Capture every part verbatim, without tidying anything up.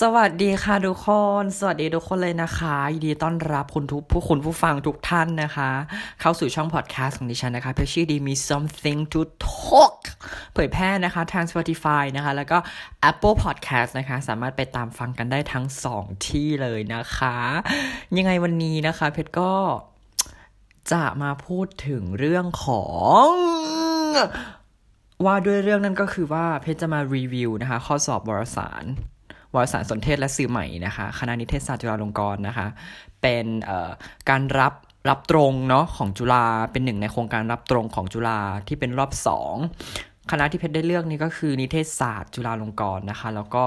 สวัสดีค่ะทุกคนสวัสดีทุกคนเลยนะคะยินดีต้อนรับคุณทุกผู้คุณผู้ฟังทุกท่านนะคะเข้าสู่ช่องพอดแคสต์ของดิฉันนะคะเพชรชื่อดีมี something to talk เผยแพร่นะคะทาง Spotify นะคะแล้วก็ Apple Podcast นะคะสามารถไปตามฟังกันได้ทั้งสองที่เลยนะคะยังไงวันนี้นะคะเพชรก็จะมาพูดถึงเรื่องของว่าด้วยเรื่องนั้นก็คือว่าเพชรจะมารีวิวนะคะข้อสอบวารสารวารสารสนเทศและสื่อใหม่นะคะคณะนิเทศศาสตร์จุฬาลงกรณ์นะคะเป็นเอ่อการรับรับตรงเนาะของจุฬาเป็นหนึ่งในโครงการรับตรงของจุฬาที่เป็นรอบสองคณะที่เพชรได้เลือกนี่ก็คือนิเทศศาสตร์จุฬาลงกรณ์นะคะแล้วก็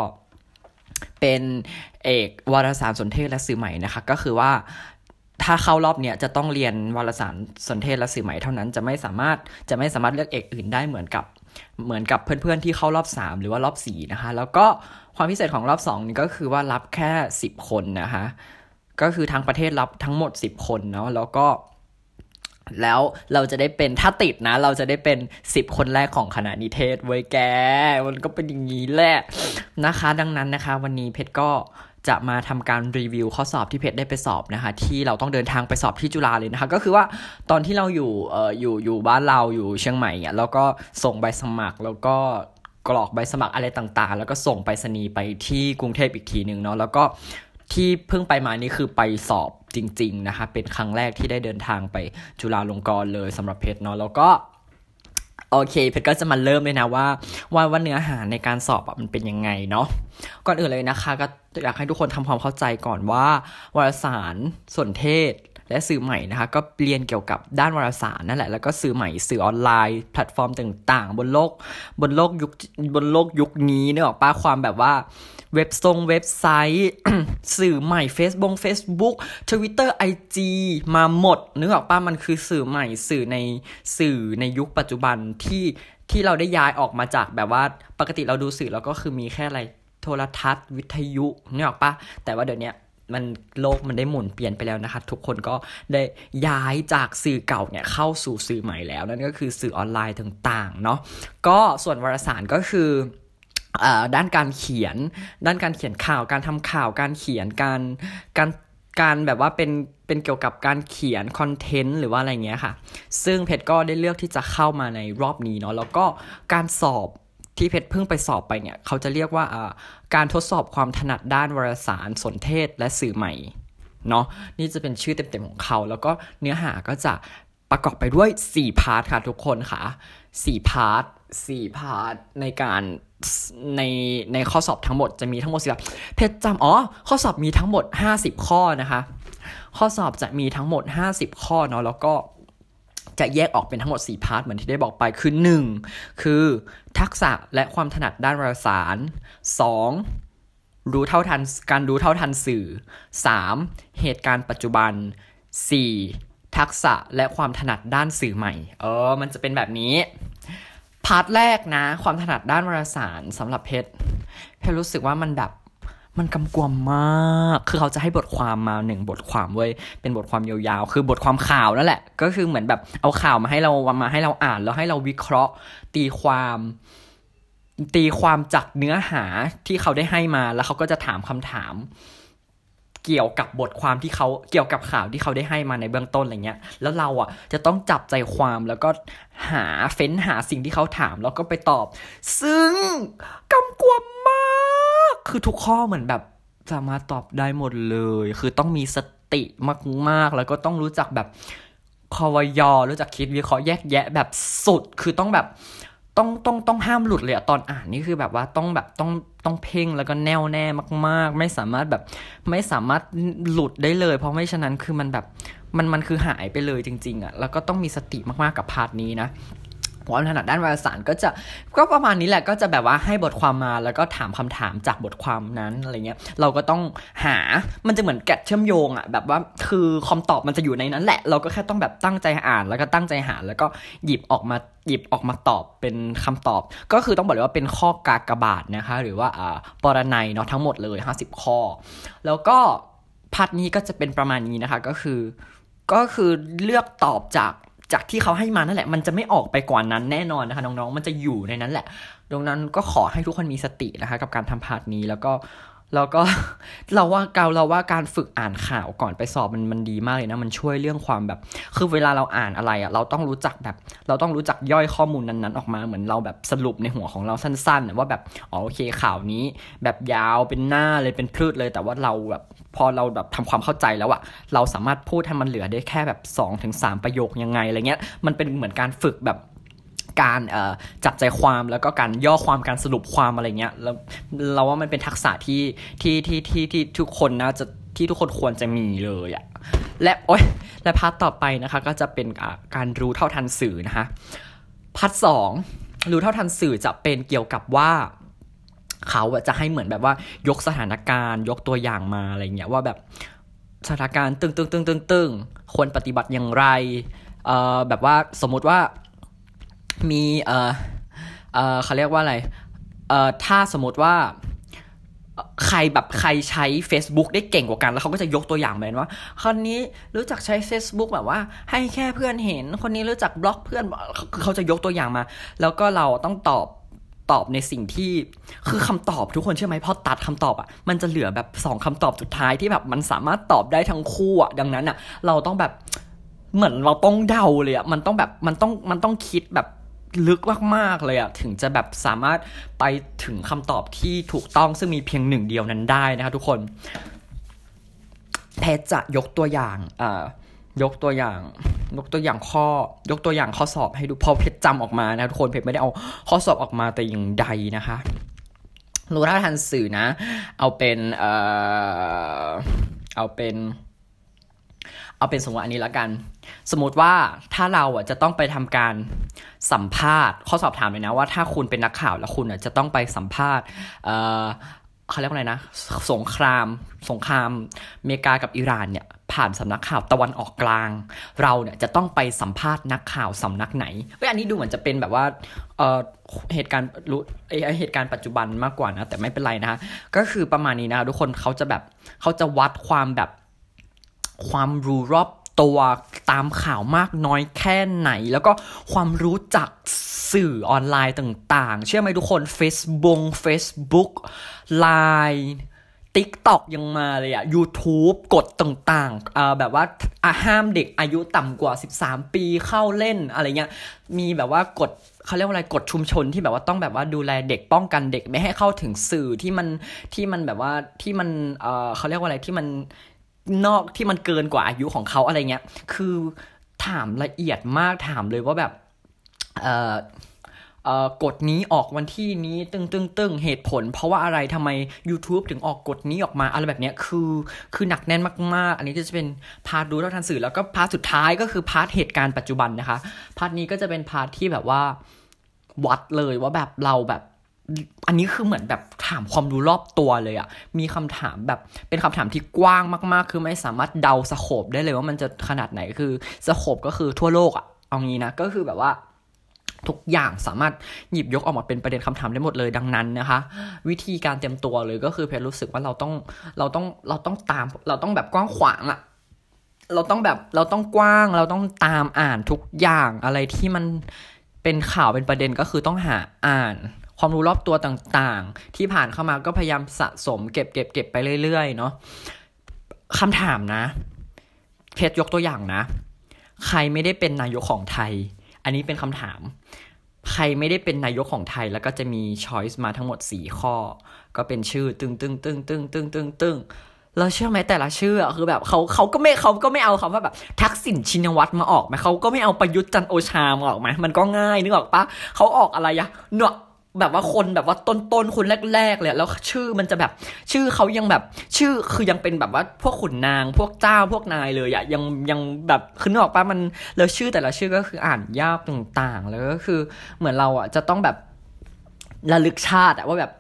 เป็นเอกวารสารสนเทศและสื่อใหม่นะคะก็คือว่าถ้าเข้ารอบเนี้ยจะต้องเรียนวารสารสนเทศและสื่อใหม่เท่านั้นจะไม่สามารถจะไม่สามารถเลือกเอกอื่นได้เหมือนกับเหมือนกับเพื่อนๆที่เข้ารอบสามหรือว่ารอบสี่นะคะแล้วก็ความพิเศษของรอบสองนี่ก็คือว่ารับแค่สิบคนนะคะก็คือทั้งประเทศรับทั้งหมดสิบคนเนาะแล้วก็แล้วเราจะได้เป็นถ้าติดนะเราจะได้เป็นสิบคนแรกของคณะนิเทศเว้ยแกมันก็เป็นอย่างนี้แหละนะคะดังนั้นนะคะวันนี้เพชรก็จะมาทำการรีวิวข้อสอบที่เพชรได้ไปสอบนะคะที่เราต้องเดินทางไปสอบที่จุฬาเลยนะคะก็คือว่าตอนที่เราอยู่เอ่ออยู่อยู่บ้านเราอยู่เชียงใหม่เนี่ยแล้วก็ส่งใบสมัครแล้วก็กรอกใบสมัครอะไรต่างๆแล้วก็ส่งไปรษณีย์ไปที่กรุงเทพอีกทีนึงเนาะแล้วก็ที่เพิ่งไปมานี่คือไปสอบจริงๆนะคะเป็นครั้งแรกที่ได้เดินทางไปจุฬาลงกรณ์เลยสำหรับเพชรเนาะแล้วก็โอเคเพชรก็จะมาเริ่มเลยนะว่าว่าว่าเนื้อหาในการสอบอ่ะมันเป็นยังไงเนาะก่อนอื่นเลยนะคะก็อยากให้ทุกคนทำความเข้าใจก่อนว่าวารสารสนเทศและสื่อใหม่นะคะก็เรียนเกี่ยวกับด้านวารสารนั่นแหละแล้วก็สื่อใหม่สื่อออนไลน์แพลตฟอร์มต่างๆบนโลกบนโลกยุคบนโลกยุคนี้เนี่ยออกป้าความแบบว่าเว็บทรงเว็บไซต์ สื่อใหม่ Facebook Facebook Twitter ไอ จี มาหมดนึกออกป่ะมันคือสื่อใหม่สื่อในสื่อในยุคปัจจุบันที่ที่เราได้ย้ายออกมาจากแบบว่าปกติเราดูสื่อเราก็คือมีแค่อะไรโทรทัศน์วิทยุนึกออกป่ะแต่ว่าเดี๋ยวนี้มันโลกมันได้หมุนเปลี่ยนไปแล้วนะคะทุกคนก็ได้ย้ายจากสื่อเก่าเนี่ยเข้าสู่สื่อใหม่แล้วนั่นก็คือสื่อออนไลน์ต่างๆเนาะก็ส่วนวารสารก็คือด้านการเขียนด้านการเขียนข่าวการทำข่าวการเขียนการการการแบบว่าเป็นเป็นเกี่ยวกับการเขียนคอนเทนต์หรือว่าอะไรเงี้ยค่ะซึ่งเพชรก็ได้เลือกที่จะเข้ามาในรอบนี้เนาะแล้วก็การสอบที่เพชรเพิ่งไปสอบไปเนี่ยเขาจะเรียกว่าการทดสอบความถนัดด้านวารสารสนเทศและสื่อใหม่เนาะนี่จะเป็นชื่อเต็มๆของเขาแล้วก็เนื้อหาก็จะประกอบไปด้วยสี่พาร์ทค่ะทุกคนค่ะสี่พาร์ทสี่พาร์ทในการในในข้อสอบทั้งหมดจะมีทั้งหมดสิบเพชรจำอ๋อข้อสอบมีทั้งหมดห้าสิบข้อนะคะข้อสอบจะมีทั้งหมดห้าสิบข้อเนาะแล้วก็จะแยกออกเป็นทั้งหมดสี่พาร์ทเหมือนที่ได้บอกไปคือหนึ่งคือทักษะและความถนัดด้านวารสารสองรู้เท่าทันการรู้เท่าทันสื่อสามเหตุการณ์ปัจจุบันสี่ทักษะและความถนัดด้านสื่อใหม่เออมันจะเป็นแบบนี้พาร์ทแรกนะความถนัดด้านวารสารสำหรับเพชรเพชรรู้สึกว่ามันแบบมันกำกวมมากคือเขาจะให้บทความมาหนึ่งบทความเว้ยเป็นบทความยาวๆคือบทความข่าวนั่นแหละก็คือเหมือนแบบเอาข่าวมาให้เรามาให้เราอ่านแล้วให้เราวิเคราะห์ตีความตีความจากเนื้อหาที่เขาได้ให้มาแล้วเขาก็จะถามคำถามเกี่ยวกับบทความที่เขาเกี่ยวกับข่าวที่เขาได้ให้มาในเบื้องต้นอะไรเงี้ยแล้วเราอ่ะจะต้องจับใจความแล้วก็หาเฟ้นหาสิ่งที่เขาถามแล้วก็ไปตอบซึ่งกำกวมมากคือทุกข้อเหมือนแบบสามารถตอบได้หมดเลยคือต้องมีสติมากๆแล้วก็ต้องรู้จักแบบควยอรู้จักคิดวิเคราะห์แยกแยะแบบสุดคือต้องแบบต้องต้องต้องห้ามหลุดเลยอะตอนอ่านนี่คือแบบว่าต้องแบบต้องต้องเพ่งแล้วก็แน่วแน่มากๆไม่สามารถแบบไม่สามารถหลุดได้เลยเพราะไม่ฉะนั้นคือมันแบบมันมันคือหายไปเลยจริงๆอะแล้วก็ต้องมีสติมากๆกับพาร์ทนี้นะความถนัดด้านวารสารก็จะก็ประมาณนี้แหละก็จะแบบว่าให้บทความมาแล้วก็ถามคำถามจากบทความนั้นอะไรเงี้ยเราก็ต้องหามันจะเหมือนแกะเชื่อมโยงอ่ะแบบว่าคือคำตอบมันจะอยู่ในนั้นแหละเราก็แค่ต้องแบบตั้งใจอ่านแล้วก็ตั้งใจหาแล้วก็หยิบออกมาหยิบออกมาตอบเป็นคำตอบก็คือต้องบอกเลยว่าเป็นข้อกากบาทนะคะหรือว่าอ่าปรนัยเนาะทั้งหมดเลยห้าสิบข้อแล้วก็พาร์ทนี้ก็จะเป็นประมาณนี้นะคะก็คือก็คือเลือกตอบจากจากที่เขาให้มานั่นแหละมันจะไม่ออกไปกว่านั้นแน่นอนนะคะน้องๆมันจะอยู่ในนั้นแหละดังนั้นก็ขอให้ทุกคนมีสตินะคะกับการทำพาร์ทนี้แล้วก็ แล้วก็เราว่าเราเราว่าการฝึกอ่านข่าวก่อนไปสอบมันมันดีมากเลยนะมันช่วยเรื่องความแบบคือเวลาเราอ่านอะไรอ่ะเราต้องรู้จักแบบเราต้องรู้จักย่อยข้อมูลนั้นๆออกมาเหมือนเราแบบสรุปในหัวของเราสั้นๆว่าแบบอ๋อโอเคข่าวนี้แบบยาวเป็นหน้าเลยเป็นพลืดเลยแต่ว่าเราแบบพอเราแบบทำความเข้าใจแล้วอ่ะเราสามารถพูดให้มันเหลือได้แค่แบบ สองถึงสาม ประโยคยังไงอะไรเงี้ยมันเป็นเหมือนการฝึกแบบการจับใจความแล้วก็การย่อความการสรุปความอะไรเงี้ยแล้วเราว่ามันเป็นทักษะที่ที่ที่ที่ที่ทุกคนน่าจะที่ทุกคนควรจะมีเลยอ่ะและโอ๊ยและพาร์ทต่อไปนะคะก็จะเป็นการรู้เท่าทันสื่อนะคะพาร์ทสองรู้เท่าทันสื่อจะเป็นเกี่ยวกับว่าเขาจะให้เหมือนแบบว่ายกสถานการณ์ยกตัวอย่างมาอะไรเงี้ยว่าแบบสถานการณ์ตึ้งตึ้งตึ้งตึ้งตึ้งควรปฏิบัติอย่างไรเอ่อแบบว่าสมมติว่ามีเอ่อเอ่อเขาเรียกว่าอะไรเอ่อถ้าสมมติว่าใครแบบใครใช้ Facebook ได้เก่งกว่ากันแล้วเขาก็จะยกตัวอย่างมาว่าคนนี้รู้จักใช้ Facebook แบบว่าให้แค่เพื่อนเห็นคนนี้รู้จักบล็อกเพื่อนเขาจะยกตัวอย่างมาแล้วก็เราต้องตอบตอบในสิ่งที่คือคำตอบทุกคนเชื่อไหมพอตัดคำตอบอ่ะมันจะเหลือแบบสองคำตอบสุดท้ายที่แบบมันสามารถตอบได้ทั้งคู่อ่ะดังนั้นอ่ะเราต้องแบบเหมือนเราต้องเดาเลยอ่ะมันต้องแบบมันต้องมันต้องคิดแบบลึกมากๆเลยอ่ะถึงจะแบบสามารถไปถึงคำตอบที่ถูกต้องซึ่งมีเพียงหนึ่งเดียวนั้นได้นะคะทุกคนแพทจะยกตัวอย่างอ่ายกตัวอย่างยกตัวอย่างข้อยกตัวอย่างข้อสอบให้ดูพอเพชรจำออกมานะทุกคนเพชรไม่ได้เอาข้อสอบออกมาแต่อย่างใดนะคะรู้เท่าทันสื่อนะเอาเป็นเอ่อเอาเป็นเอาเป็นสมมติอันนี้ละกันสมมติว่าถ้าเราอ่ะจะต้องไปทำการสัมภาษณ์ข้อสอบถามเลยนะว่าถ้าคุณเป็นนักข่าวแล้วคุณอ่ะจะต้องไปสัมภาษณ์เอ่อเขาเรียกว่าอะไรนะสงครามสงครามอเมริกากับอิหร่านเนี่ยผ่านสำนักข่าวตะวันออกกลางเราเนี่ยจะต้องไปสัมภาษณ์นักข่าวสำนักไหนเอ้ยอันนี้ดูเหมือนจะเป็นแบบว่าเอ่อเหตุการณ์รู้ไอ้เหตุการณ์ปัจจุบันมากกว่านะแต่ไม่เป็นไรนะฮะก็คือประมาณนี้นะทุกคนเขาจะแบบเขาจะวัดความแบบความรู้รอบตัวตามข่าวมากน้อยแค่ไหนแล้วก็ความรู้จักสื่อออนไลน์ต่างๆเชื่อไหมทุกคน Facebook Facebook Line TikTok ยังมาเลยอ่ะ YouTube กฎต่างๆเอ่อแบบว่าห้ามเด็กอายุต่ำกว่าสิบสามปีเข้าเล่นอะไรเงี้ยมีแบบว่ากฎเขาเรียกว่าอะไรกฎชุมชนที่แบบว่าต้องแบบว่าดูแลเด็กป้องกันเด็กไม่ให้เข้าถึงสื่อที่มันที่มันแบบว่าที่มันเอ่อเขาเรียกว่าอะไรที่มันนอกที่มันเกินกว่าอายุของเขาอะไรเงี้ยคือถามละเอียดมากถามเลยว่าแบบเอ่อเอ่อกฎนี้ออกวันที่นี้ตึ้งๆๆเหตุผลเพราะว่าอะไรทำไม YouTube ถึงออกกฎนี้ออกมาอะไรแบบเนี้ยคือคือหนักแน่นมากๆอันนี้ก็จะเป็นพาร์ทรู้เท่าทันสื่อแล้วก็พาร์ทสุดท้ายก็คือพาร์ทเหตุการณ์ปัจจุบันนะคะพาร์ทนี้ก็จะเป็นพาร์ทที่แบบว่าวัดเลยว่าแบบเราแบบอันนี้คือเหมือนแบบถามความรู้รอบตัวเลยอะมีคำถามแบบเป็นคำถามที่กว้างมากๆคือไม่สามารถเดาสโคปได้เลยว่ามันจะขนาดไหนคือสโคปก็คือทั่วโลกอะเอางี้นะก็คือแบบว่าทุกอย่างสามารถหยิบยกออกมาเป็นประเด็นคำถามได้หมดเลยดังนั้นนะคะวิธีการเตรียมตัวเลยก็คือเพชรรู้สึกว่าเราต้องเราต้องเราต้องตามเราต้องแบบกว้างขวางอะเราต้องแบบเราต้องกว้างเราต้องตามอ่านทุกอย่างอะไรที่มันเป็นข่าวเป็นประเด็นก็คือต้องหาอ่านความรู้รอบตัวต่างๆที่ผ่านเข้ามาก็พยายามสะสมเก็บเก็บเก็บไปเรื่อยๆเนาะคำถามนะเพชรยกตัวอย่างนะใครไม่ได้เป็นนายกของไทยอันนี้เป็นคำถามใครไม่ได้เป็นนายกของไทยแล้วก็จะมี choice มาทั้งหมดสี่ข้อก็เป็นชื่อตึงตึงตึงตึงตึงตึงตึงเราเชื่อไหมแต่ละชื่อคือแบบเขาเขาก็ไม่เขาก็ไม่เอาคำว่าแบบทักษิณชินวัตรมาออกไหมเขาก็ไม่เอาประยุทธ์จันทร์โอชามาออกไหมมันก็ง่ายนึกออกปะเขาออกอะไรอะเนาะแบบว่าคนแบบว่าต้นๆคนแรกๆเลยแล้วชื่อมันจะแบบชื่อเขายังแบบชื่อคือยังเป็นแบบว่าพวกขุนนางพวกเจ้าพวกนายเลยอ่ะยังยังแบบคือนึกออกป่ะมันแล้วชื่อแต่ละชื่อก็คืออ่านยากต่างๆแล้วก็คือเหมือนเราอ่ะจะต้องแบบระลึกชาติอ่ะว่าแบบ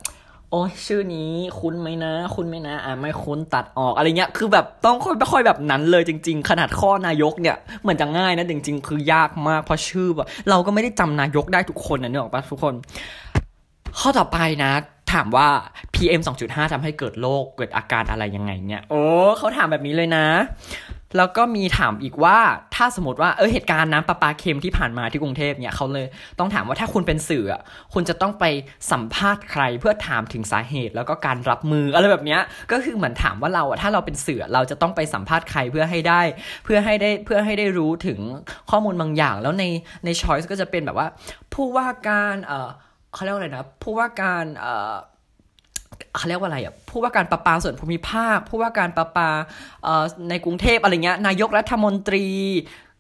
โอ้ชื่อนี้คุ้นไหมนะคุ้นไหมนะอ่ะไม่คุ้นตัดออกอะไรเงี้ยคือแบบต้องค่อยค่อยแบบนั้นเลยจริงๆขนาดข้อนายกเนี่ยเหมือนจะง่ายนะจริงๆคือยากมากเพราะชื่อเราก็ไม่ได้จำนายกได้ทุกคนนะนึกออกป่ะทุกคนข้อต่อไปนะ ถามว่า พี เอ็ม สองจุดห้า ทำให้เกิดโรคเกิดอาการอะไรยังไงเนี่ยโอ้เขาถามแบบนี้เลยนะแล้วก็มีถามอีกว่าถ้าสมมติว่าเออเหตุการณ์น้ำประปาเค็มที่ผ่านมาที่กรุงเทพเนี่ยเขาเลยต้องถามว่าถ้าคุณเป็นสื่อคุณจะต้องไปสัมภาษณ์ใครเพื่อถามถึงสาเหตุแล้วก็การรับมืออะไรแบบเนี้ยก็คือเหมือนถามว่าเราถ้าเราเป็นสื่อเราจะต้องไปสัมภาษณ์ใครเพื่อให้ได้เพื่อให้ได้เพื่อให้ได้รู้ถึงข้อมูลบางอย่างแล้วในใน choice ก็จะเป็นแบบว่าผู้ว่าการเออเขาเรียกว่าอะไรนะผู้ว่าการเออเขาเรียกว่าอะไรอ่ะผู้ว่าการประปาส่วนภูมิภาคผู้ว่าการประปาในกรุงเทพอะไรเงี้ยนายกรัฐมนตรี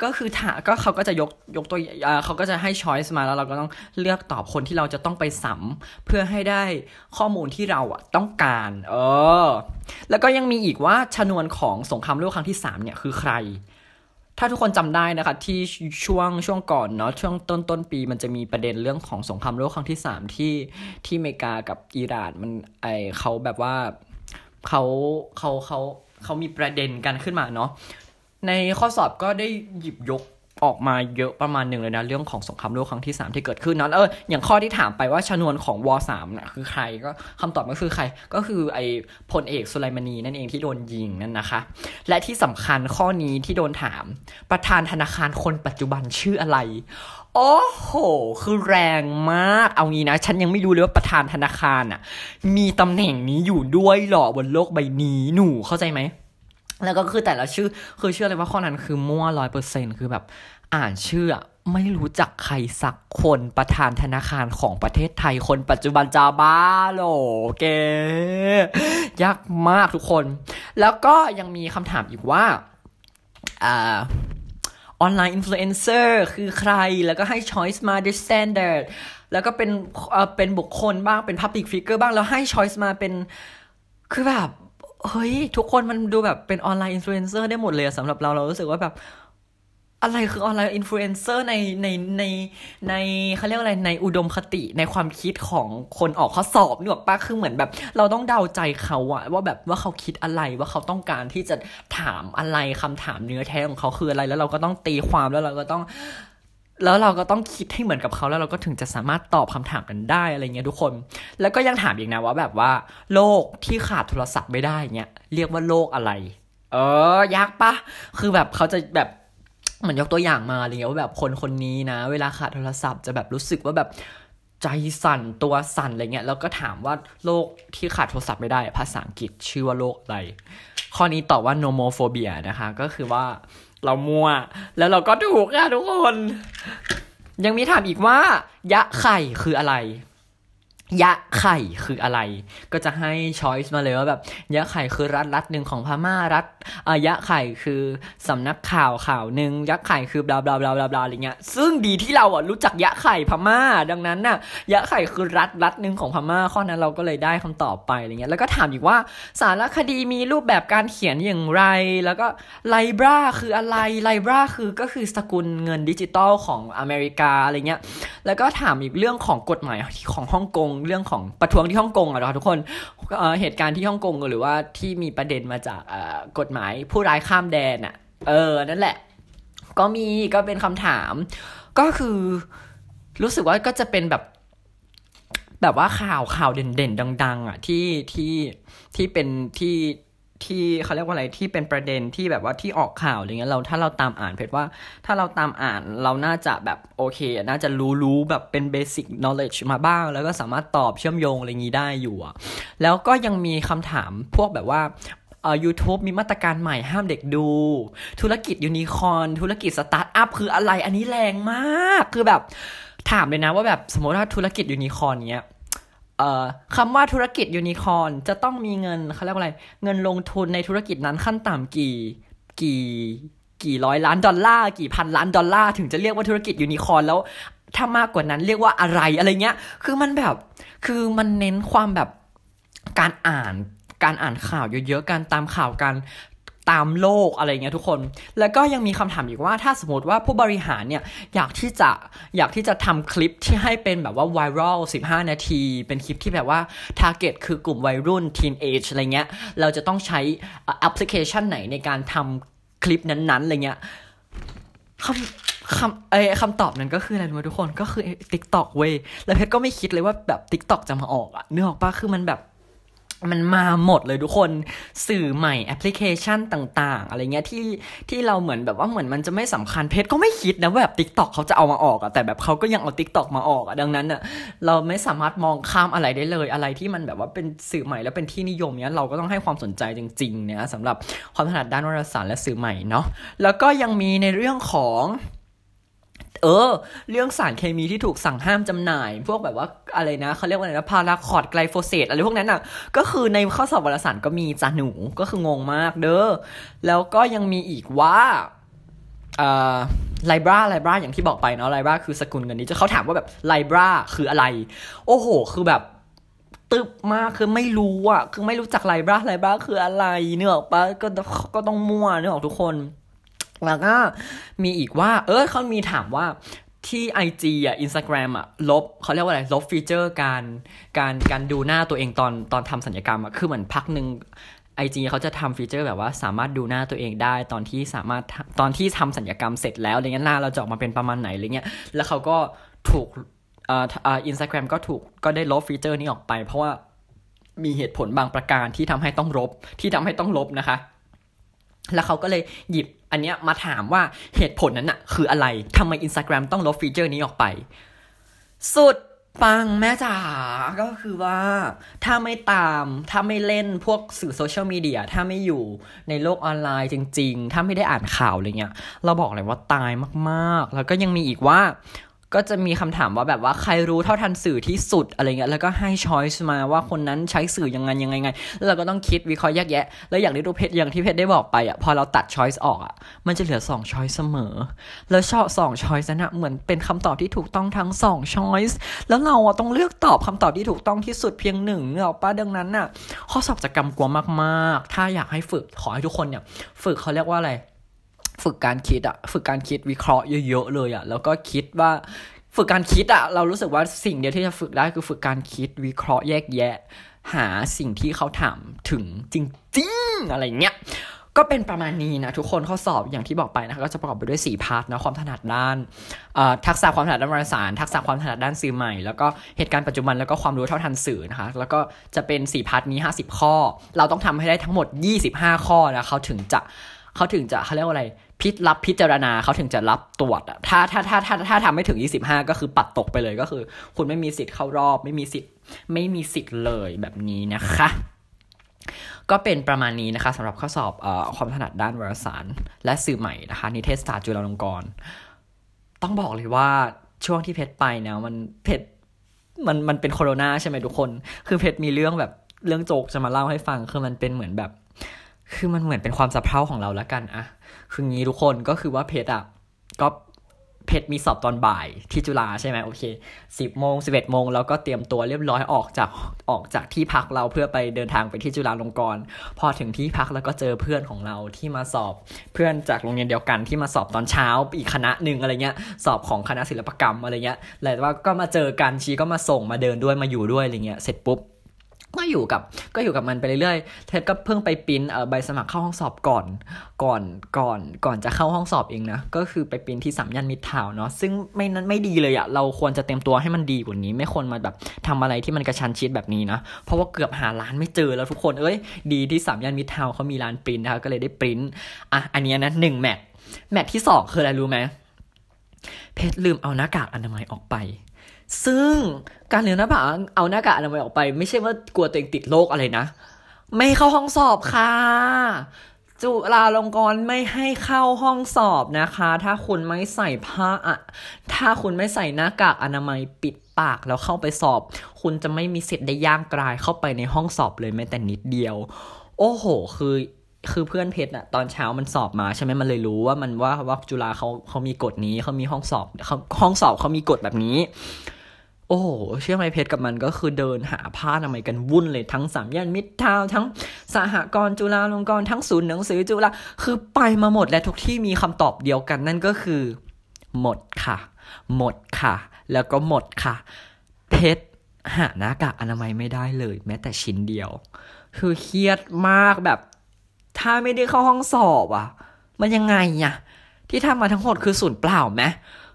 ก็คือถ้าก็เขาก็จะยกยกตัวเขาก็จะให้ choice มาแล้วเราก็ต้องเลือกตอบคนที่เราจะต้องไปสัมเพื่อให้ได้ข้อมูลที่เราอ่ะต้องการเออแล้วก็ยังมีอีกว่าชนวนของสงครามโลกครั้งที่สามเนี่ยคือใครถ้าทุกคนจำได้นะคะที่ช่วงช่วงก่อนเนาะช่วงต้นต้นปีมันจะมีประเด็นเรื่องของสงครามโลกครั้งที่สามที่ที่อเมริกากับอิหร่านมันไอเขาแบบว่าเขาเขาเขาเขามีประเด็นกันขึ้นมาเนาะในข้อสอบก็ได้หยิบยกออกมาเยอะประมาณหนึ่งเลยนะเรื่องของสงครามโลกครั้งที่สามที่เกิดขึ้นเนาะเอออย่างข้อที่ถามไปว่าชนวนของวอร์สามเนี่ยคือใครก็คำตอบก็คือใครก็คือไอพลเอกสุไลมานีนั่นเองที่โดนยิงนั่นนะคะและที่สำคัญข้อนี้ที่โดนถามประธานธนาคารคนปัจจุบันชื่ออะไรโอ้โหคือแรงมากเอางี้นะฉันยังไม่รู้เลยว่าประธานธนาคารอ่ะมีตำแหน่งนี้อยู่ด้วยหรอบนโลกใบนี้หนูเข้าใจไหมแล้วก็คือแต่ละชื่อคือเชื่อเลยว่าข้อนั้นคือมั่ว ร้อยเปอร์เซ็นต์ คือแบบอ่านชื่อไม่รู้จักใครสักคนประธานธนาคารของประเทศไทยคนปัจจุบันจาบ้าโหลเก๋ยากมากทุกคนแล้วก็ยังมีคำถามอีกว่าอ่าออนไลน์อินฟลูเอนเซอร์คือใครแล้วก็ให้ choice มา the standard แล้วก็เป็นเอ่อเป็นบุคคลบ้างเป็น public figure บ้างแล้วให้ choice มาเป็นคือแบบเฮ้ยทุกคนมันดูแบบเป็นออนไลน์อินฟลูเอนเซอร์ได้หมดเลยสำหรับเราเรารู้สึกว่าแบบอะไรคือออนไลน์อินฟลูเอนเซอร์ในในในในเขาเรียกอะไรในอุดมคติในความคิดของคนออกข้อสอบนี่บอกป้าคือเหมือนแบบเราต้องเดาใจเขาอะว่าแบบว่าเขาคิดอะไรว่าเขาต้องการที่จะถามอะไรคำถามเนื้อแท้ของเขาคืออะไรแล้วเราก็ต้องตีความแล้วเราก็ต้องแล้วเราก็ต้องคิดให้เหมือนกับเขาแล้วเราก็ถึงจะสามารถตอบคำถามกันได้อะไรเงี้ยทุกคนแล้วก็ยังถามอีกนะว่าแบบว่าโลกที่ขาดโทรศัพท์ไม่ได้เงี้ยเรียกว่าโลกอะไรเออยากปะคือแบบเขาจะแบบเหมือนยกตัวอย่างมาอะไรเงี้ยว่าแบบคนคนนี้นะเวลาขาดโทรศัพท์จะแบบรู้สึกว่าแบบใจสั่นตัวสั่นอะไรเงี้ยแล้วก็ถามว่าโลกที่ขาดโทรศัพท์ไม่ได้ภาษาอังกฤษชื่อว่าโลกอะไรข้อนี้ตอบว่า nomophobia นะคะก็คือว่าเรามัวแล้วเราก็ถูกค่ะทุกคนยังมีถามอีกว่ายะไข่คืออะไรยะไข่คืออะไรก็จะให้ choice มาเลยว่าแบบยะไข่คือรัฐรัฐหนึ่งของพม่ารัฐอ่ะยะไข่คือสำนักข่าวข่าวหนึ่งยะไข่คือบลาบลาบลาบลาบลาอะไรเงี้ยซึ่งดีที่เราอ่ะรู้จักยะไข่พม่าดังนั้นน่ะยะไข่คือรัฐรัฐหนึ่งของพม่าข้อนั้นเราก็เลยได้คำตอบไปอะไรเงี้ยแล้วก็ถามอีกว่าสารคดีมีรูปแบบการเขียนอย่างไรแล้วก็ไลบราคืออะไรไลบราคือก็คือสกุลเงินดิจิตอลของอเมริกาอะไรเงี้ยแล้วก็ถามอีกเรื่องของกฎหมายของฮ่องกงเรื่องของประท้วงที่ฮ่องกงอ่ะทุกคนเอ่อเหตุการณ์ที่ฮ่องกงหรือว่าที่มีประเด็นมาจากเอ่อกฎหมายผู้ร้ายข้ามแดนน่ะเออนั่นแหละก็มีก็เป็นคำถามก็คือรู้สึกว่าก็จะเป็นแบบแบบว่าข่าวข่าวเด่นๆดังๆอ่ะที่ที่ที่เป็นที่ที่เขาเรียกว่าอะไรที่เป็นประเด็นที่แบบว่าที่ออกข่าวอะไรเงี้ยเราถ้าเราตามอ่านเพจว่าถ้าเราตามอ่านเราน่าจะแบบโอเคน่าจะรู้รู้แบบเป็นเบสิก knowledge มาบ้างแล้วก็สามารถตอบเชื่อมโยงอะไรงี้ได้อยู่อ่ะแล้วก็ยังมีคำถามพวกแบบว่าเอ่อ YouTube มีมาตรการใหม่ห้ามเด็กดูธุรกิจยูนิคอร์นธุรกิจสตาร์ทอัพคืออะไรอันนี้แรงมากคือแบบถามเลยนะว่าแบบสมมติว่าธุรกิจยูนิคอร์นเงี้ยเอ่อคำว่าธุรกิจยูนิคอร์นจะต้องมีเงินเขาเรียกว่าอะไรเงินลงทุนในธุรกิจนั้นขั้นต่ำกี่กี่กี่ร้อยล้านดอลลาร์กี่พันล้านดอลลาร์ถึงจะเรียกว่าธุรกิจยูนิคอร์นแล้วถ้ามากกว่านั้นเรียกว่าอะไรอะไรเงี้ยคือมันแบบคือมันเน้นความแบบการอ่านการอ่านข่าวเยอะๆการตามข่าวการตามโลกอะไรเงี้ยทุกคนแล้วก็ยังมีคำถามอีกว่าถ้าสมมติว่าผู้บริหารเนี่ยอยากที่จะอยากที่จะทำคลิปที่ให้เป็นแบบว่าไวรัลสิบห้านาทีเป็นคลิปที่แบบว่าทาร์เก็ตคือกลุ่มวัยรุ่น teenage อะไรเงี้ยเราจะต้องใช้แอปพลิเคชันไหนในการทำคลิปนั้นๆอะไรเงี้ย คำไอ้คำตอบนั้นก็คืออะไรรู้ไหมทุกคนก็คือ TikTok เว้ยแล้วเพชรก็ไม่คิดเลยว่าแบบ TikTok จะมาออกอ่ะนึกออกป่ะคือมันแบบมันมาหมดเลยทุกคนสื่อใหม่แอปพลิเคชันต่างๆอะไรเงี้ยที่ที่เราเหมือนแบบว่าเหมือนมันจะไม่สำคัญเพชรก็ไม่คิดนะว่าแบบ TikTok เขาจะเอามาออกอ่ะแต่แบบเขาก็ยังเอา TikTok มาออกอ่ะดังนั้นน่ะเราไม่สามารถมองข้ามอะไรได้เลยอะไรที่มันแบบว่าเป็นสื่อใหม่แล้วเป็นที่นิยมเนี้ยเราก็ต้องให้ความสนใจจริงๆนะสำหรับความถนัดด้านวารสารและสื่อใหม่เนาะแล้วก็ยังมีในเรื่องของเออเรื่องสารเคมีที่ถูกสั่งห้ามจำหน่ายพวกแบบว่าอะไรนะเขาเรียกว่าอะไรนะพาราคอร์ดไกลโฟเซตอะไรพวกนั้นอ่ะก็คือในข้อสอบวารสารก็มีจ้าหนูก็คืองงมากเด้อแล้วก็ยังมีอีกว่าอ่าไลบราไลบราอย่างที่บอกไปเนาะไลบราคือสกุลเงินนี้จะเขาถามว่าแบบไลบราคืออะไรโอ้โหคือแบบตึบมากคือไม่รู้อ่ะคือไม่รู้จักไลบราไลบราคืออะไรเนื้อปะก็ก็ต้องมั่วเนื้อออกทุกคนแล้วก็มีอีกว่าเออเขามีถามว่าที่ ไอ จี อ่ะ Instagram อ่ะลบเขาเรียกว่าอะไรลบฟีเจอร์การการการดูหน้าตัวเองตอนตอนทำศัลยกรรมอ่ะคือเหมือนพักนึง ไอ จี เขาจะทำฟีเจอร์แบบว่าสามารถดูหน้าตัวเองได้ตอนที่สามารถตอนที่ทำศัลยกรรมเสร็จแล้วอะไรเงี้ยหน้าเราจะออกมาเป็นประมาณไหนอะไรเงี้ยแล้วเขาก็ถูกเอ่อเอ่อ Instagram ก็ถูกก็ได้ลบฟีเจอร์นี้ออกไปเพราะว่ามีเหตุผลบางประการที่ทำให้ต้องลบที่ทำให้ต้องลบนะคะแล้วเขาก็เลยหยิบอันเนี้ยมาถามว่าเหตุผลนั้นน่ะคืออะไรทำไม Instagram ต้องลบฟีเจอร์นี้ออกไปสุดปังแม่จ๋าก็คือว่าถ้าไม่ตามถ้าไม่เล่นพวกสื่อโซเชียลมีเดียถ้าไม่อยู่ในโลกออนไลน์จริงๆถ้าไม่ได้อ่านข่าวอะไรเงี้ยเราบอกเลยว่าตายมากๆแล้วก็ยังมีอีกว่าก็จะมีคำถามว่าแบบว่าใครรู้เท่าทันสื่อที่สุดอะไรเงี้ยแล้วก็ให้ช้อยส์มาว่าคนนั้นใช้สื่อยังไงยังไงไงแล้วเราก็ต้องคิดวิเคราะห์แยกแยะแล้วอย่างที่ดูเพจอย่างที่เพจได้บอกไปอ่ะพอเราตัดช้อยส์ออกอ่ะมันจะเหลือสองช้อยส์เสมอแล้วชอบสองช้อยส์นะเหมือนเป็นคำตอบที่ถูกต้องทั้งสองช้อยส์แล้วเราอ่ะต้องเลือกตอบคำตอบที่ถูกต้องที่สุดเพียงหนึ่งเนอะป้าดังนั้นน่ะข้อสอบจะกำกวมมากๆถ้าอยากให้ฝึกขอให้ทุกคนเนี่ยฝึกเขาเรียกว่าอะไรฝึกการคิดอะฝึกการคิดวิเคราะห์เยอะๆเลยอะแล้วก็คิดว่าฝึกการคิดอะเรารู้สึกว่าสิ่งเดียวที่จะฝึกได้คือฝึกการคิดวิเคราะห์แยกแยะหาสิ่งที่เขาถามถึงจริงๆอะไรเงี้ยก็เป็นประมาณนี้นะทุกคนข้อสอบอย่างที่บอกไปนะก็จะประกอบไปด้วยสี่พาร์ทนะความถนัดด้านทักษะความถนัดด้านวารสารทักษะความถนัดด้านสื่อใหม่แล้วก็เหตุการณ์ปัจจุบันแล้วก็ความรู้เท่าทันสื่อนะคะแล้วก็จะเป็นสี่พาร์ทนี้ห้าสิบข้อเราต้องทำให้ได้ทั้งหมดยี่สิบห้าข้อนะเขาถึงจะเขาถึงจะเขาเรียกว่าอะไรพิจรับพิจารณาเขาถึงจะรับตรวจอะถ้าถ้าถ้าถ้าถ้าทำไม่ถึงยี่สิบห้าก็คือปัดตกไปเลยก็คือคุณไม่มีสิทธิ์เข้ารอบไม่มีสิทธิ์ไม่มีสิทธิ์เลยแบบนี้นะคะก็เป็นประมาณนี้นะคะสำหรับข้อสอบเอ่อความถนัดด้านวารสารและสื่อใหม่นะคะนิเทศศาสตร์จุฬาลงกรณ์ต้องบอกเลยว่าช่วงที่เพชรไปนะมันเพชรมันมันเป็นโควิดใช่ไหมทุกคนคือเพชรมีเรื่องแบบเรื่องโจกจะมาเล่าให้ฟังคือมันเป็นเหมือนแบบคือมันเหมือนเป็นความสะเพร่าของเราละกันอะคืองี้ทุกคนก็คือว่าเพชรอะก็เพชรมีสอบตอนบ่ายที่จุฬาใช่ไหมโอเค สิบโมง สิบเอ็ดโมงแล้วก็เตรียมตัวเรียบร้อยออกจากออกจากที่พักเราเพื่อไปเดินทางไปที่จุฬาลงกรณ์พอถึงที่พักแล้วก็เจอเพื่อนของเราที่มาสอบเพื่อนจากโรงเรียนเดียวกันที่มาสอบตอนเช้าอีกคณะนึงอะไรเงี้ยสอบของคณะศิลปกรรมอะไรเงี้ยแต่ว่าก็มาเจอกันชีก็มาส่งมาเดินด้วยมาอยู่ด้วยอะไรเงี้ยเสร็จปุ๊บก็อยู่กับก็อยู่กับมันไปเรื่อยๆเทสก็เพิ่งไปปิ้นเอ่อใบสมัครเข้าห้องสอบก่อนก่อนก่อนก่อนจะเข้าห้องสอบเองนะก็คือไปปิ้นที่สามย่านมิตรทาวน์เนาะซึ่งไม่นั้นไม่ดีเลยอะเราควรจะเตรียมตัวให้มันดีกว่านี้ไม่ควรมาแบบทำอะไรที่มันกระชั้นชิดแบบนี้นะเพราะว่าเกือบหาร้านไม่เจอแล้วทุกคนเอ้ยดีที่สามย่านมิตรทาวน์เขามีร้านปิ้นนะคะก็เลยได้ปิ้นอ่ะอันนี้นะหนึ่งแมทแมทที่สองคืออะไรรู้ไหมเพชรลืมเอาหน้ากากอนามัยออกไปซึ่งการลืมหน้ากากเอาหน้ากากอนามัยออกไปไม่ใช่ว่ากลัวตัวเองติดโรคอะไรนะไม่เข้าห้องสอบค่ะจุฬาลงกรณ์ไม่ให้เข้าห้องสอบนะคะถ้าคุณไม่ใส่ผ้าอะถ้าคุณไม่ใส่หน้ากากอนามัยปิดปากแล้วเข้าไปสอบคุณจะไม่มีสิทธิ์ได้ย่างกรายเข้าไปในห้องสอบเลยแม้แต่นิดเดียวโอ้โหคือคือเพื่อนเพชรอะตอนเช้ามันสอบมาใช่ไหมมันเลยรู้ว่ามันว่าว่าจุฬาเขาเขามีกฎนี้เขามีห้องสอบเขาห้องสอบเขามีกฎแบบนี้โอ้โหเชื่อไหมเพชรกับมันก็คือเดินหาผ้าอนามัยกันวุ่นเลยทั้งสามย่านมิตรทาวน์ทั้งสหกรณ์จุฬาลงกรณ์ทั้งศูนย์หนังสือจุฬาคือไปมาหมดและทุกที่มีคำตอบเดียวกันนั่นก็คือหมดค่ะหมดค่ะแล้วก็หมดค่ะเพชรหาหน้ากากอนามัยไม่ได้เลยแม้แต่ชิ้นเดียวคือเครียดมากแบบถ้าไม่ได้เข้าห้องสอบอ่ะมันยังไงอ่ะ ที่ทำมาทั้งหมดคือศูนย์เปล่าไหม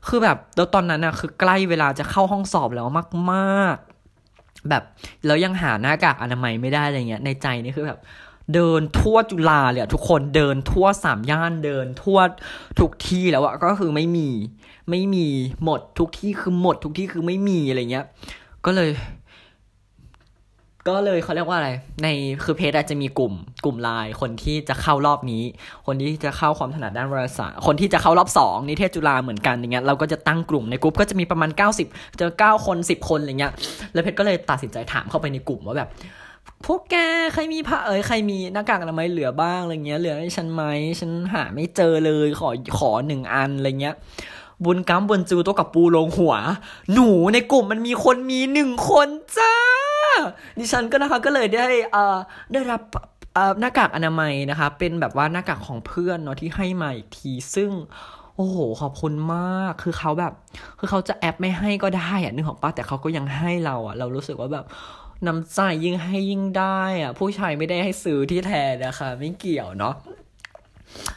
คือแบบแล้วตอนนั้นนะคือใกล้เวลาจะเข้าห้องสอบแล้วมากๆแบบแล้วยังหาหน้ากากอนามัยไม่ได้อะไรเงี้ยในใจนี่คือแบบเดินทั่วจุฬาเลยทุกคนเดินทั่วสามย่านเดินทั่วทุกที่แล้วอะก็คือไม่มีไม่มีหมดทุกที่คือหมดทุกที่คือไม่มีอะไรเงี้ยก็เลยก็เลยเขาเรียกว่าอะไรในคือเพจอาจจะมีกลุ่มกลุ่มไลน์คนที่จะเข้ารอบนี้คนที่จะเข้าความถนัดด้านวารสารคนที่จะเข้ารอบสองนิเทศจุฬาเหมือนกันอย่างเงี้ยเราก็จะตั้งกลุ่มในกลุ่มก็จะมีประมาณเก้าสิบเจอเก้าคนสิบคนอะไรเงี้ยแล้วเพจก็เลยตัดสินใจถามเข้าไปในกลุ่มว่าแบบพวกแกใครมีผ้าเอ๋ยใครมีหน้ากากอนามัยเหลือบ้างอะไรเงี้ยเหลือให้ฉันไหมฉันหาไม่เจอเลยขอขอหนึ่งอันอะไรเงี้ยบุญกรรมบุญจูตัวกับปูลงหัวหนูในกลุ่มมันมีคนมีหนึ่งคนจ้าดิฉันก็นะคะก็เลยได้เอ่อได้รับเอ่อหน้ากากอนามัยนะคะเป็นแบบว่าหน้ากากของเพื่อนเนาะที่ให้มาอีกทีซึ่งโอ้โหขอบคุณมากคือเขาแบบคือเขาจะแอปไม่ให้ก็ได้อ่ะนึกออกป่ะแต่เขาก็ยังให้เราอ่ะเรารู้สึกว่าแบบน้ำใจยิ่งให้ยิ่งได้อ่ะผู้ชายไม่ได้ให้ซื้อที่แท้นะคะไม่เกี่ยวเนาะ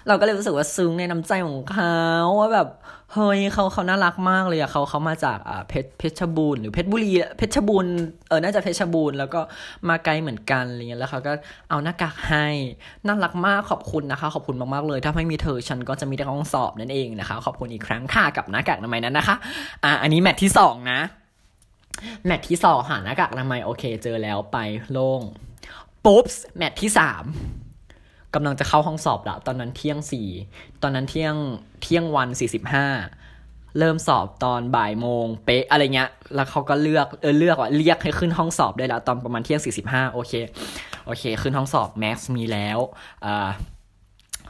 เราก็เลยรู้สึกว่าซึ้งในน้ำใจของเขาว่าแบบเฮ้ยเขาเขาน่ารักมากเลยอ่ะเขาเขามาจากอ่าเพชรเพชรบูรณ์หรือเพชรบุรีเพชรบูรณ์เออน่าจะเพชรบูรณ์แล้วก็มาไกลเหมือนกันอะไรเงี้ยแล้วเขาก็เอาหน้ากากให้น่ารักมากขอบคุณนะคะขอบคุณมากๆเลยถ้าไม่มีเธอฉันก็จะมีแต่ห้องสอบนั่นเองนะคะขอบคุณอีกครั้งค่ะกับหน้ากากทำไมนั้นนะคะอ่าอันนี้แมตช์ที่สองนะแมตช์ที่สองหาหน้ากากทำไมโอเคเจอแล้วไปโล่งปุ๊บแมตช์ที่สามกำลังจะเข้าห้องสอบแล้วตอนนั้นเที่ยงสี่ตอนนั้นเที่ยงเที่ยงวันสี่สิบห้าเริ่มสอบตอนบ่ายโมงเป๊ะอะไรเงี้ยแล้วเขาก็เลือกเออเลือกว่าเรียกให้ขึ้นห้องสอบได้แล้วตอนประมาณเที่ยงสี่สิบห้าโอเคโอเคขึ้นห้องสอบแม็กซ์มีแล้วเอ่อ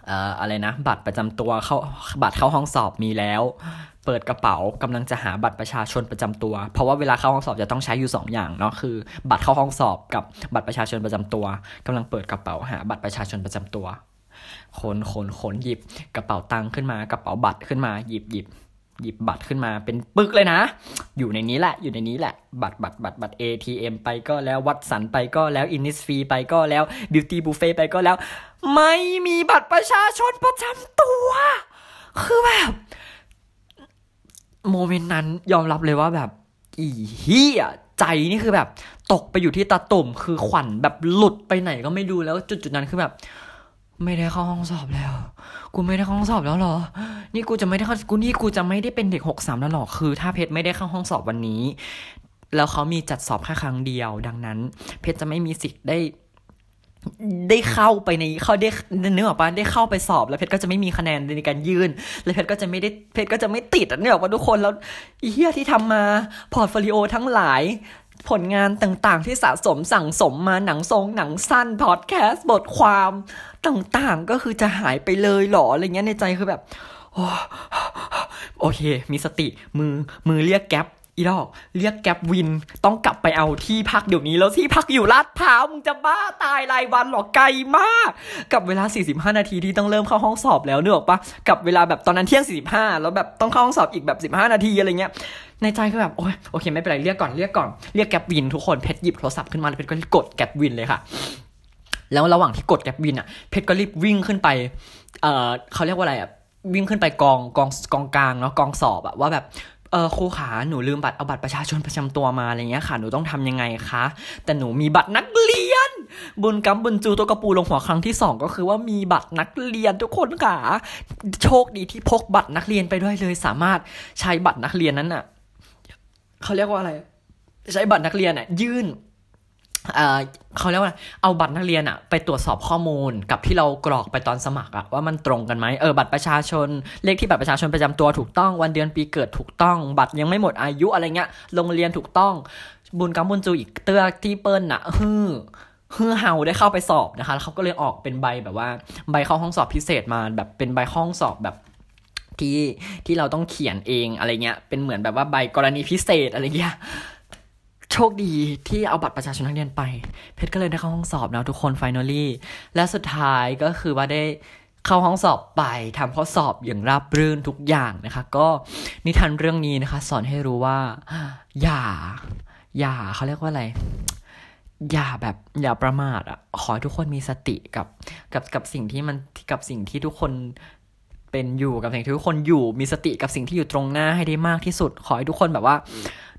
เอ่ออะไรนะบัตรประจำตัวเข้าบัตรเข้าห้องสอบมีแล้วเปิดกระเป๋ากำลังจะหาบัตรประชาชนประจำตัวเพราะว่าเวลาเข้าห้องสอบจะต้องใช้อยู่สองอย่างเนาะคือบัตรเข้าห้องสอบกับบัตรประชาชนประจำตัวกำลังเปิดกระเป๋าหาบัตรประชาชนประจำตัวคนคนคนหยิบกระเป๋าตังค์ขึ้นมากระเป๋าบัตรขึ้นมาหยิบหยิบหยิบบัตรขึ้นมาเป็นปึกเลยนะอยู่ในนี้แหละอยู่ในนี้แหละบัตรบัตรบัตรบัตร เอ ที เอ็ม ไปก็แล้ววัดสันไปก็แล้วอินนิสฟรีไปก็แล้วบิวตี้บุฟเฟ่ไปก็แล้วไม่มีบัตรประชาชนประจำตัวคือแบบโมเมนต์นั้นยอมรับเลยว่าแบบอีเหี้ยใจนี่คือแบบตกไปอยู่ที่ตาตุ่มคือขวัญแบบหลุดไปไหนก็ไม่ดูแล้วจุดจุดนั้นคือแบบไม่ได้เข้าห้องสอบแล้วกูไม่ได้เข้าห้องสอบแล้วหรอนี่กูจะไม่ได้เข้ากูนี่กูจะไม่ได้เป็นเด็กหกสามแล้วหรอคือถ้าเพชรไม่ได้เข้าห้องสอบวันนี้แล้วเขามีจัดสอบแค่ครั้งเดียวดังนั้นเพชรจะไม่มีสิทธิ์ได้ได้เข้าไปในเขาได้เนื้อออกมาได้เข้าไปสอบแล้วเพชรก็จะไม่มีคะแนนในการยื่นแล้วเพชรก็จะไม่ได้เพชรก็จะไม่ติดเนื้อออกมาทุกคนแล้วอีเหี้ยที่ทำมาพอร์ตโฟลิโอทั้งหลายผลงานต่างๆที่สะสมสั่งสมมาหนังทรงหนังสั้นพอดแคสต์บทความต่างๆก็คือจะหายไปเลยหรออะไรเงี้ยในใจคือแบบโอเคมีสติมือมือเรียกแก๊ปอีดอกเรียกแก๊ปวินต้องกลับไปเอาที่พักเดี๋ยวนี้แล้วที่พักอยู่ลาดพร้าวมึงจะบ้าตายรายวันหรอไกลมากกับเวลาสี่สิบห้านาทีที่ต้องเริ่มเข้าห้องสอบแล้วนึกออกปะกับเวลาแบบตอนนั้นเที่ยงสี่สิบห้าแล้วแบบต้องเข้าห้องสอบอีกแบบสิบห้านาทีอะไรเงี้ยในใจคือแบบโอ๊ยโอเคไม่เป็นไรเรียกก่อนเรียกก่อนเรียกแก๊ปวินทุกคนเพชรหยิบโทรศัพท์ขึ้นมาแล้วเพชรก็กดแก๊ปวินเลยค่ะแล้วระหว่างที่กดแก๊ปวินอ่ะเพชรก็รีบวิ่งขึ้นไปเอ่อเค้าเรียกว่าอะไรอ่ะวิ่งขึ้นไปกองกองกองกลางเนาะกองสอบอ่ะว่าแบบเออครูขาหนูลืมบัตรเอาบัตรประชาชนประจำตัวมาอะไรเงี้ยค่ะหนูต้องทำยังไงคะแต่หนูมีบัตรนักเรียนบุญกำบุญจูตัวกระปูลงหัวครั้งที่สองก็คือว่ามีบัตรนักเรียนทุกคนค่ะโชคดีที่พกบัตรนักเรียนไปด้วยเลยสามารถใช้บัตรนักเรียนนั้นน่ะเขาเรียกว่าอะไรใช้บัตรนักเรียนน่ะยื่นเอ่อเขาเรียกว่าเอาบัตรนักเรียนอ่ะไปตรวจสอบข้อมูลกับที่เรากรอกไปตอนสมัครอ่ะว่ามันตรงกันไหมเออบัตรประชาชนเลขที่บัตรประชาชนประจำตัวถูกต้องวันเดือนปีเกิดถูกต้องบัตรยังไม่หมดอายุอะไรเงี้ยโรงเรียนถูกต้องบุญกำบุญจูอีกเตื้อที่เปิ้ลน่ะฮือฮือเฮาได้เข้าไปสอบนะคะแล้วเขาก็เลยออกเป็นใบแบบว่าใบเข้าห้องสอบพิเศษมาแบบเป็นใบห้องสอบแบบที่ที่เราต้องเขียนเองอะไรเงี้ยเป็นเหมือนแบบว่าใบกรณีพิเศษอะไรเงี้ยโชคดีที่เอาบัตรประชาชนนักเรียนไปเพชรก็เลยได้เข้าห้องสอบแล้วทุกคน finally และสุดท้ายก็คือว่าได้เข้าห้องสอบไปทำข้อสอบอย่างราบรื่นทุกอย่างนะคะก็นิทานเรื่องนี้นะคะสอนให้รู้ว่าอย่าอย่าเขาเรียกว่าอะไรอย่าแบบอย่าประมาทอ่ะขอให้ทุกคนมีสติกับกับกับสิ่งที่มันกับสิ่งที่ทุกคน เป็นอยู่กับสิ่งที่ทุกคนอยู่มีสติกับสิ่งที่อยู่ตรงหน้าให้ได้มากที่สุดขอให้ทุกคนแบบว่า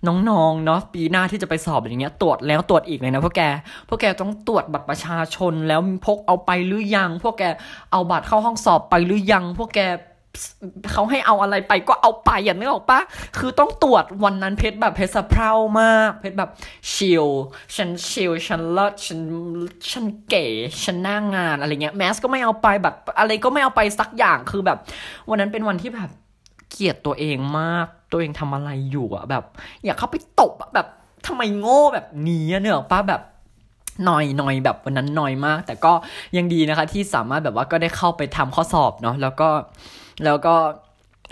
น้องๆเนาะปีหน้าที่จะไปสอบอย่างเงี้ยตรวจแล้วตรวจอีกเลยนะพวกแกพวกแกต้องตรวจบัตรประชาชนแล้วพกเอาไปหรือยังพวกแกเอาบัตรเข้าห้องสอบไปหรือยังพวกแกเขาให้เอาอะไรไปก็เอาไปอย่างนี้หรอกปะคือต้องตรวจวันนั้นเพชรแบบเพชรสะเพร่ามากเพชรแบบชิลฉันชิลฉันเลิศฉันฉันเก๋ฉันหน้างานอะไรเงี้ยแมสก็ไม่เอาไปแบบอะไรก็ไม่เอาไปสักอย่างคือแบบวันนั้นเป็นวันที่แบบเกลียดตัวเองมากตัวเองทำอะไรอยู่อะแบบอยากเข้าไปตบแบบทำไมโง่แบบนี้เนี่ยหรอกปะแบบหน่อยหน่อยแบบวันนั้นหน่อยมากแต่ก็ยังดีนะคะที่สามารถแบบว่าก็ได้เข้าไปทำข้อสอบเนาะแล้วก็แล้วก็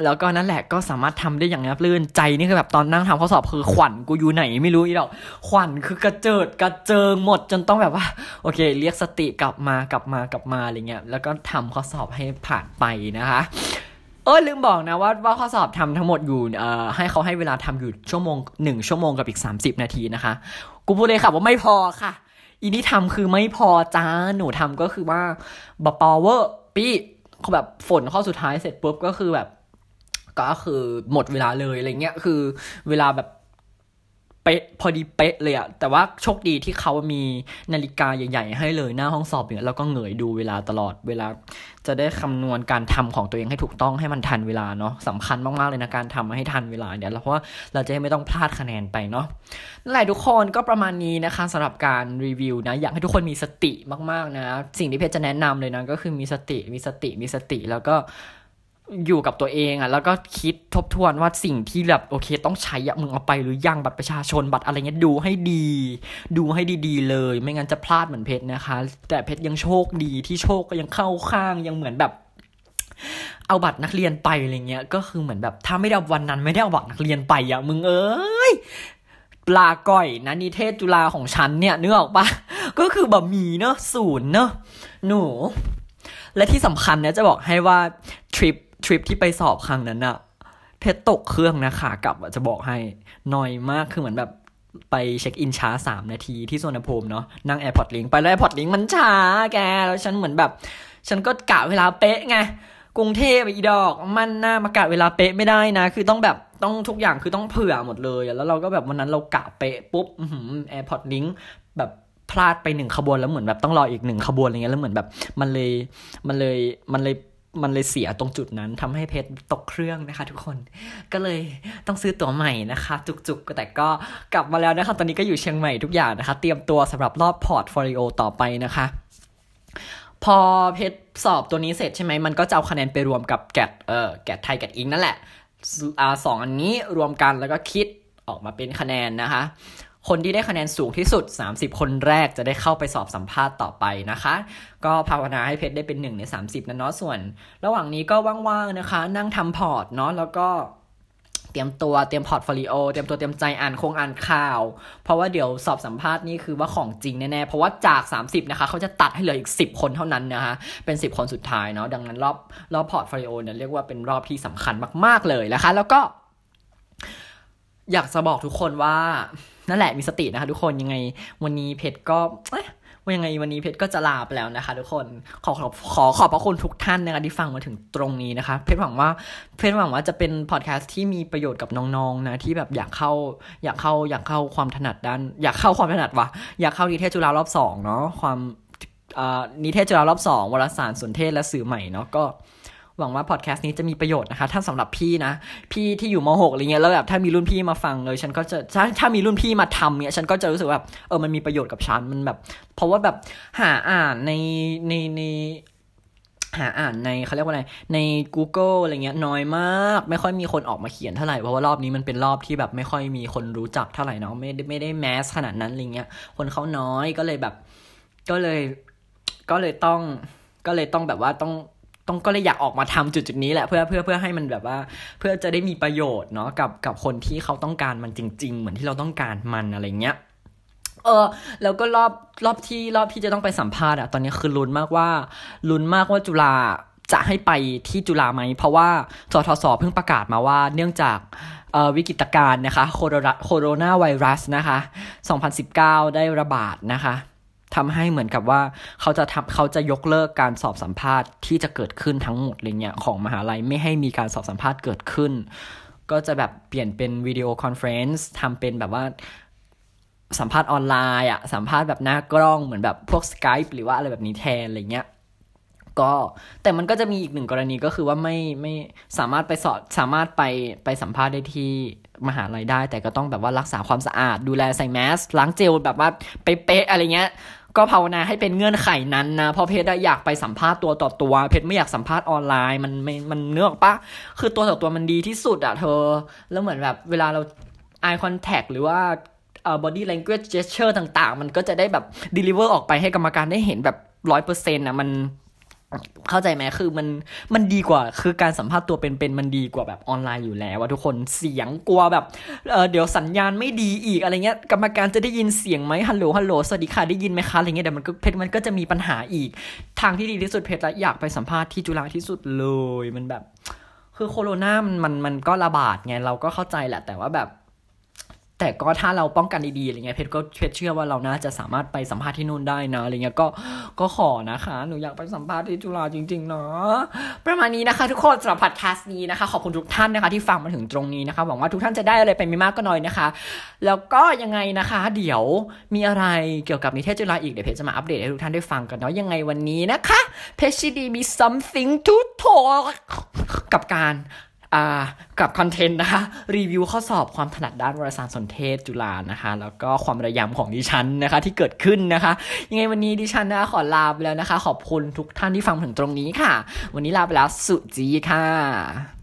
แล้วก็นั่นแหละก็สามารถทำได้อย่างราบรื่นใจนี่คือแบบตอนนั่งทำข้อสอบคือขวัญกูอยู่ไหนไม่รู้อีดอกขวัญคือกระเจิดกระเจิงหมดจนต้องแบบว่าโอเคเรียกสติกลับมากลับมากลับมาอะไรเงี้ยแล้วก็ทำข้อสอบให้ผ่านไปนะคะเออลืมบอกนะว่าว่าข้อสอบทำทั้งหมดอยู่เอ่อให้เขาให้เวลาทำอยู่ชั่วโมงหนึ่งชั่วโมงกับอีกสามสิบนาทีนะคะกูพูดเลยค่ะว่าไม่พอค่ะอีนี่ทำคือไม่พอจ้าหนูทำก็คือว่าบะปอเวอร์ปีแบบฝนข้อสุดท้ายเสร็จปุ๊บก็คือแบบก็คือหมดเวลาเลยอะไรเงี้ยคือเวลาแบบเป๊ะพอดีเป๊ะเลยอะแต่ว่าโชคดีที่เขามีนาฬิกาใหญ่ๆให้เลยหน้าห้องสอบเนี่ยเราก็เหงยดูเวลาตลอดเวลาจะได้คำนวณการทำของตัวเองให้ถูกต้องให้มันทันเวลาเนาะสำคัญมากๆเลยนะการทำให้ทันเวลาเนี่ยเพราะว่าเราจะไม่ต้องพลาดคะแนนไปเนาะนั่นแหละทุกคนก็ประมาณนี้นะคะสำหรับการรีวิวนะอยากให้ทุกคนมีสติมากๆนะสิ่งที่เพชรจะแนะนำเลยนะก็คือมีสติมีสติมีสติแล้วก็อยู่กับตัวเองอ่ะแล้วก็คิดทบทวนว่าสิ่งที่แบบโอเคต้องใช้อ่ะมึงเอาไปหรือยังบัตรประชาชนบัตรอะไรเงี้ยดูให้ดีดูให้ดีๆเลยไม่งั้นจะพลาดเหมือนเพชรนะคะแต่เพชรยังโชคดีที่โชคก็ยังเข้าข้างยังเหมือนแบบเอาบัตรนักเรียนไปอะไรเงี้ยก็คือเหมือนแบบถ้าไม่ได้วันนั้นไม่ได้เอาบัตรนักเรียนไปอ่ะมึงเอ้ยปลาก่อยนะนิเทศจุฬาของฉันเนี่ยนึกออกปะก็คือแบบมีเนาะศูนย์เนาะหนูและที่สำคัญนะจะบอกให้ว่าทริปทริปที่ไปสอบครั้งนั้นอะเพชรตกเครื่องนะขากลับจะบอกให้หน่อยมากคือเหมือนแบบไปเช็คอินช้าสามนาทีที่สุวรรณภูมิเนาะนั่ง Airport Link ไปแล้ว Airport Link มันช้าแกแล้วฉันเหมือนแบบฉันก็กะเวลาเป๊ะไงกรุงเทพฯอีดอกมันหน้ามากะเวลาเป๊ะไม่ได้นะคือต้องแบบต้องทุกอย่างคือต้องเผื่อหมดเลยแล้วเราก็แบบวันนั้นเรากะเป๊ะปุ๊บอื้อหือ Airport Link แบบพลาดไปหนึ่งขบวนแล้วเหมือนแบบต้องรออีกหนึ่งขบวนอะไรเงี้ยแล้วเหมือนแบบมันเลยมันเลยมันเลยมันเลยเสียตรงจุดนั้นทำให้เพชรตกเครื่องนะคะทุกคนก็เลยต้องซื้อตั๋วใหม่นะคะจุกๆแต่ก็กลับมาแล้วนะคะตอนนี้ก็อยู่เชียงใหม่ทุกอย่างนะคะเตรียมตัวสำหรับรอบพอร์ตโฟลิโอต่อไปนะคะพอเพชรสอบตัวนี้เสร็จใช่ไหมมันก็จะเอาคะแนนไปรวมกับแกดเออแกดไทยแกดอิงนั่นแหละอ่าสองอันนี้รวมกันแล้วก็คิดออกมาเป็นคะแนนนะคะคนที่ได้คะแนนสูงที่สุดสามสิบคนแรกจะได้เข้าไปสอบสัมภาษณ์ต่อไปนะคะก็ภาวนาให้เพชรได้เป็นหนึ่งในสามสิบนะเนาะส่วนระหว่างนี้ก็ว่างๆนะคะนั่งทำพอร์ตเนาะแล้วก็เตรียมตัวเตรียมพอร์ตโฟลิโอเตรียมตัวเตรียมใจอ่านคงอ่านข่าวเพราะว่าเดี๋ยวสอบสัมภาษณ์นี่คือว่าของจริงแน่ๆเพราะว่าจากสามสิบนะคะเขาจะตัดให้เหลืออีกสิบคนเท่านั้นนะคะเป็นสิบคนสุดท้ายเนาะดังนั้นรอบรอบพอร์ตโฟลิโอเนี่ยเรียกว่าเป็นรอบที่สำคัญมากๆเลยนะคะแล้วก็อยากจะบอกทุกคนว่านั่นแหละมีสตินะคะทุกคนยังไงวันนี้เพชรก็ว่ายังไงวันนี้เพชรก็จะลาไปแล้วนะคะทุกคนขอขอขอขอบพระคุณทุกท่านนะคะที่ฟังมาถึงตรงนี้นะคะเพชรหวังว่าเพชรหวังว่าจะเป็นพอดแคสต์ที่มีประโยชน์กับน้องๆนะที่แบบอยากเข้าอยากเข้าอยากเข้าความถนัดด้านอยากเข้าความถนัดวะอยากเข้านิเทศจุฬารอบสองเนาะความนิเทศจุฬารอบสองวารสารสนเทศและสื่อใหม่เนาะก็หวังว่าพอดแคสต์นี้จะมีประโยชน์นะคะถ้าสำหรับพี่นะพี่ที่อยู่ม.หกอะไรเงี้ยแล้วแบบถ้ามีรุ่นพี่มาฟังเลยฉันก็จะถ้าถ้ามีรุ่นพี่มาทำเนี่ยฉันก็จะรู้สึกแบบเออมันมีประโยชน์กับฉันมันแบบเพราะว่าแบบหาอ่านในในในหาอ่านในเขาเรียกว่าอะไรใน Google อะไรเงี้ยน้อยมากไม่ค่อยมีคนออกมาเขียนเท่าไหร่เพราะว่ารอบนี้มันเป็นรอบที่แบบไม่ค่อยมีคนรู้จักเท่าไหร่เนาะไม่ไม่ได้แมสขนาดนั้นอะไรเงี้ยคนเขาน้อยก็เลยแบบก็เลยก็เลยต้องก็เลยต้องแบบว่าต้องต้องก็เลยอยากออกมาทำจุดจุดนี้แหละเพื่อเพื่อเพื่อให้มันแบบว่าเพื่อจะได้มีประโยชน์เนาะกับกับคนที่เขาต้องการมันจริงๆเหมือนที่เราต้องการมันอะไรเงี้ยเออแล้วก็รอบรอบที่รอบที่จะต้องไปสัมภาษณ์อะตอนนี้คือลุ้นมากว่าลุ้นมากว่าจุฬาจะให้ไปที่จุฬาไหมเพราะว่าสทศเพิ่งประกาศมาว่าเนื่องจากวิกฤตการณ์นะคะโคโรนาไวรัสนะคะสองพันสิบเก้าได้ระบาดนะคะ ทำให้เหมือนกับว่าเขาจะทำเขาจะยกเลิกการสอบสัมภาษณ์ที่จะเกิดขึ้นทั้งหมดเลยเนี่ยของมหาลัยไม่ให้มีการสอบสัมภาษณ์เกิดขึ้นก็จะแบบเปลี่ยนเป็นวิดีโอคอนเฟอเรนซ์ทำเป็นแบบว่าสัมภาษณ์ออนไลน์อ่ะสัมภาษณ์แบบหน้ากล้องเหมือนแบบพวก Skype หรือว่าอะไรแบบนี้แทนอะไรเงี้ยก็แต่มันก็จะมีอีกหนึ่งกรณีก็คือว่าไม่ไม่สามารถไปสอบสามารถไปไปสัมภาษณ์ได้ที่มหาลัยได้แต่ก็ต้องแบบว่ารักษาความสะอาดดูแลใส่แมสล้างเจลแบบว่าเป๊ะๆอะไรเงี้ยก็ภาวนาให้เป็นเงื่อนไขนั้นนะเพราะเพชรอยากไปสัมภาษณ์ตัวต่อตัวเพชรไม่อยากสัมภาษณ์ออนไลน์มันไม่มันเนื้อปะคือตัวต่อตัวมันดีที่สุดอ่ะเธอแล้วเหมือนแบบเวลาเรา eye contact หรือว่าเอ่อ body language gesture ต่างๆมันก็จะได้แบบ deliver ออกไปให้กรรมการได้เห็นแบบ ร้อยเปอร์เซ็นต์ น่ะมันเข้าใจไหมคือมันมันดีกว่าคือการสัมภาษณ์ตัวเป็นๆมันดีกว่าแบบออนไลน์อยู่แล้วว่าทุกคนเสียงกลัวแบบเออเดี๋ยวสัญญาณไม่ดีอีกอะไรเงี้ยกรรมการจะได้ยินเสียงไหมฮัลโหลฮัลโหลสวัสดีค่ะได้ยินไหมคะอะไรเงี้ยเดี๋ยวมันก็เพชรมันก็จะมีปัญหาอีกทางที่ดีที่สุดเพชรอยากไปสัมภาษณ์ที่จุฬาที่สุดเลยมันแบบคือโคโรนามันมันมันก็ระบาดไงเราก็เข้าใจแหละแต่ว่าแบบแต่ก็ถ้าเราป้องกันดีๆอะไรเงี้ยเพชรก็เพชรเชื่อว่าเราน่าจะสามารถไปสัมภาษณ์ที่นู่นได้นะอะไรเงี้ยก็ก็ขอนะคะหนูอยากไปสัมภาษณ์ที่จุฬาจริงๆเนาะประมาณนี้นะคะทุกคนสำหรับพอดแคสต์นี้นะคะขอบคุณทุกท่านนะคะที่ฟังมาถึงตรงนี้นะคะหวังว่าทุกท่านจะได้อะไรไปไม่มากก็น้อยนะคะแล้วก็ยังไงนะคะเดี๋ยวมีอะไรเกี่ยวกับนิเทศจุฬาอีกเดี๋ยวเพชรจะมาอัปเดตให้ทุกท่านได้ฟังกันเนาะยังไงวันนี้นะคะเพชรชิดีมี something to talk กับการอ่ากับคอนเทนต์นะคะรีวิวข้อสอบความถนัดด้านวารสารสนเทศจุฬานะคะแล้วก็ความระยำของดิฉันนะคะที่เกิดขึ้นนะคะยังไงวันนี้ดิฉันนะขอลาไปแล้วนะคะขอบคุณทุกท่านที่ฟังถึงตรงนี้ค่ะวันนี้ลาไปแล้วสุจีค่ะ